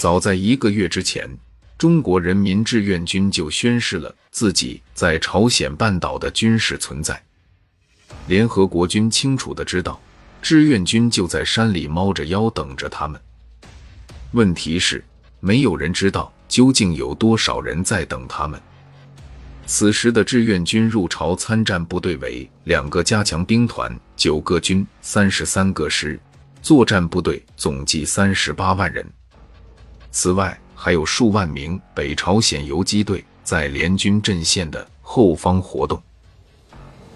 早在1个月之前，中国人民志愿军就宣示了自己在朝鲜半岛的军事存在。联合国军清楚地知道，志愿军就在山里猫着腰等着他们。问题是，没有人知道究竟有多少人在等他们。此时的志愿军入朝参战部队为2个加强兵团、9个军、33个师，作战部队总计38万人。此外，还有数万名北朝鲜游击队在联军阵线的后方活动。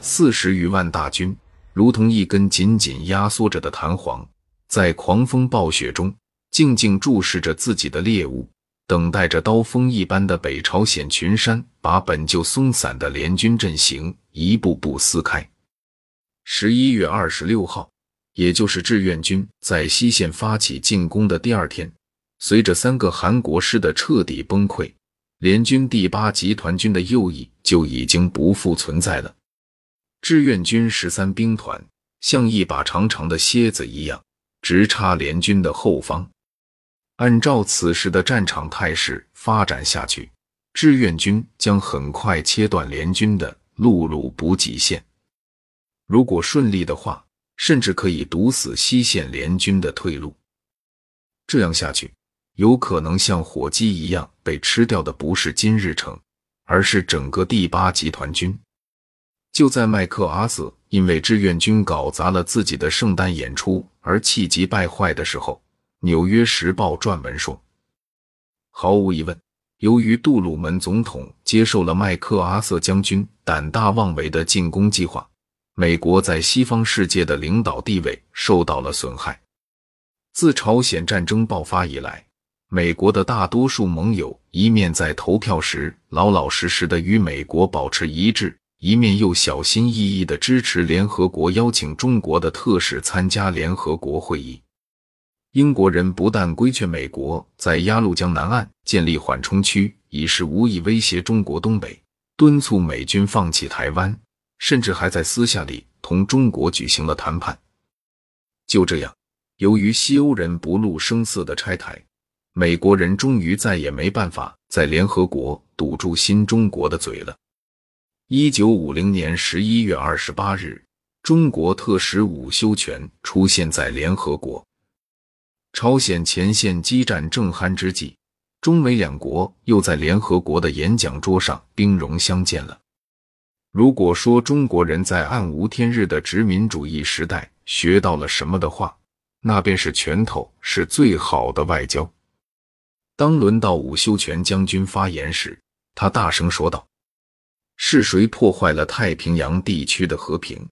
40余万大军，如同一根紧紧压缩着的弹簧，在狂风暴雪中静静注视着自己的猎物，等待着刀锋一般的北朝鲜群山把本就松散的联军阵型一步步撕开。11月26号，也就是志愿军在西线发起进攻的第二天，随着3个韩国师的彻底崩溃，联军第8集团军的右翼就已经不复存在了。志愿军13兵团像一把长长的楔子一样直插联军的后方。按照此时的战场态势发展下去，志愿军将很快切断联军的陆路补给线。如果顺利的话，甚至可以堵死西线联军的退路。这样下去，有可能像火鸡一样被吃掉的不是金日成，而是整个第8集团军。就在麦克阿瑟因为志愿军搞砸了自己的圣诞演出而气急败坏的时候，《纽约时报》撰文说，毫无疑问，由于杜鲁门总统接受了麦克阿瑟将军胆大妄为的进攻计划，美国在西方世界的领导地位受到了损害。自朝鲜战争爆发以来，美国的大多数盟友一面在投票时老老实实地与美国保持一致，一面又小心翼翼地支持联合国邀请中国的特使参加联合国会议。英国人不但规劝美国在鸭绿江南岸建立缓冲区，以示无意威胁中国东北，敦促美军放弃台湾，甚至还在私下里同中国举行了谈判。就这样，由于西欧人不露声色的拆台，美国人终于再也没办法在联合国堵住新中国的嘴了。1950年11月28日，中国特使伍修权出现在联合国。朝鲜前线激战正酣之际，中美2国又在联合国的演讲桌上兵戎相见了。如果说中国人在暗无天日的殖民主义时代学到了什么的话，那便是拳头是最好的外交。当轮到伍修权将军发言时，他大声说道：是谁破坏了太平洋地区的和平？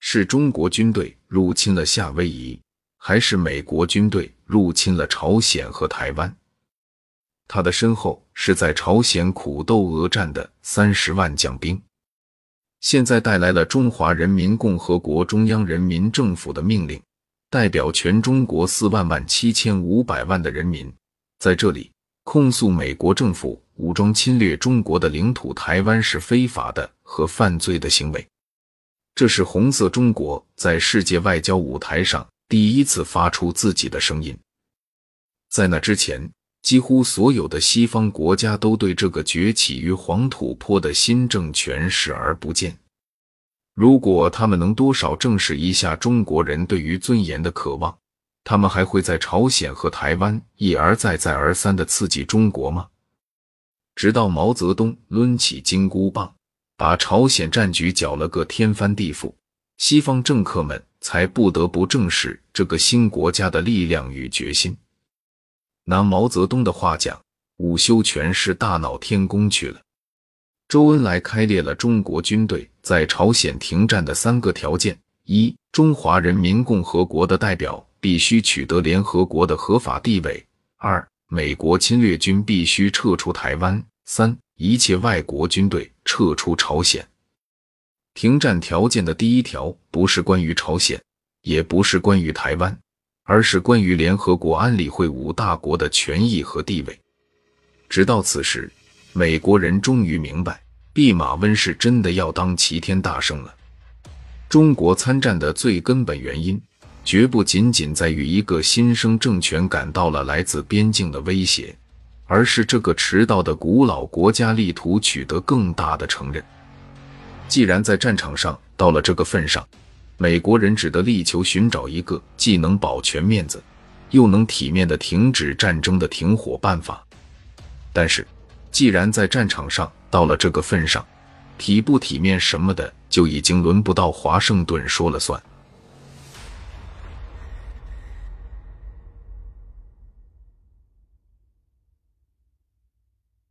是中国军队入侵了夏威夷，还是美国军队入侵了朝鲜和台湾？他的身后是在朝鲜苦斗俄战的30万将兵。现在带来了中华人民共和国中央人民政府的命令，代表全中国4万7千5百万的人民，在这里控诉美国政府武装侵略中国的领土台湾是非法的和犯罪的行为。这是红色中国在世界外交舞台上第一次发出自己的声音。在那之前，几乎所有的西方国家都对这个崛起于黄土坡的新政权视而不见。如果他们能多少正视一下中国人对于尊严的渴望，他们还会在朝鲜和台湾一而再再而三地刺激中国吗？直到毛泽东抡起金箍棒，把朝鲜战局搅了个天翻地覆，西方政客们才不得不正视这个新国家的力量与决心。拿毛泽东的话讲，伍修权是大闹天宫去了。周恩来开列了中国军队在朝鲜停战的3个条件：1、中华人民共和国的代表必须取得联合国的合法地位； 2、美国侵略军必须撤出台湾； 3、一切外国军队撤出朝鲜。停战条件的第1条不是关于朝鲜，也不是关于台湾，而是关于联合国安理会5大国的权益和地位。直到此时，美国人终于明白，弼马温是真的要当齐天大圣了。中国参战的最根本原因绝不仅仅在于一个新生政权感到了来自边境的威胁，而是这个迟到的古老国家力图取得更大的承认。既然在战场上到了这个份上，美国人只得力求寻找一个既能保全面子，又能体面地停止战争的停火办法。但是，既然在战场上到了这个份上，体不体面什么的就已经轮不到华盛顿说了算。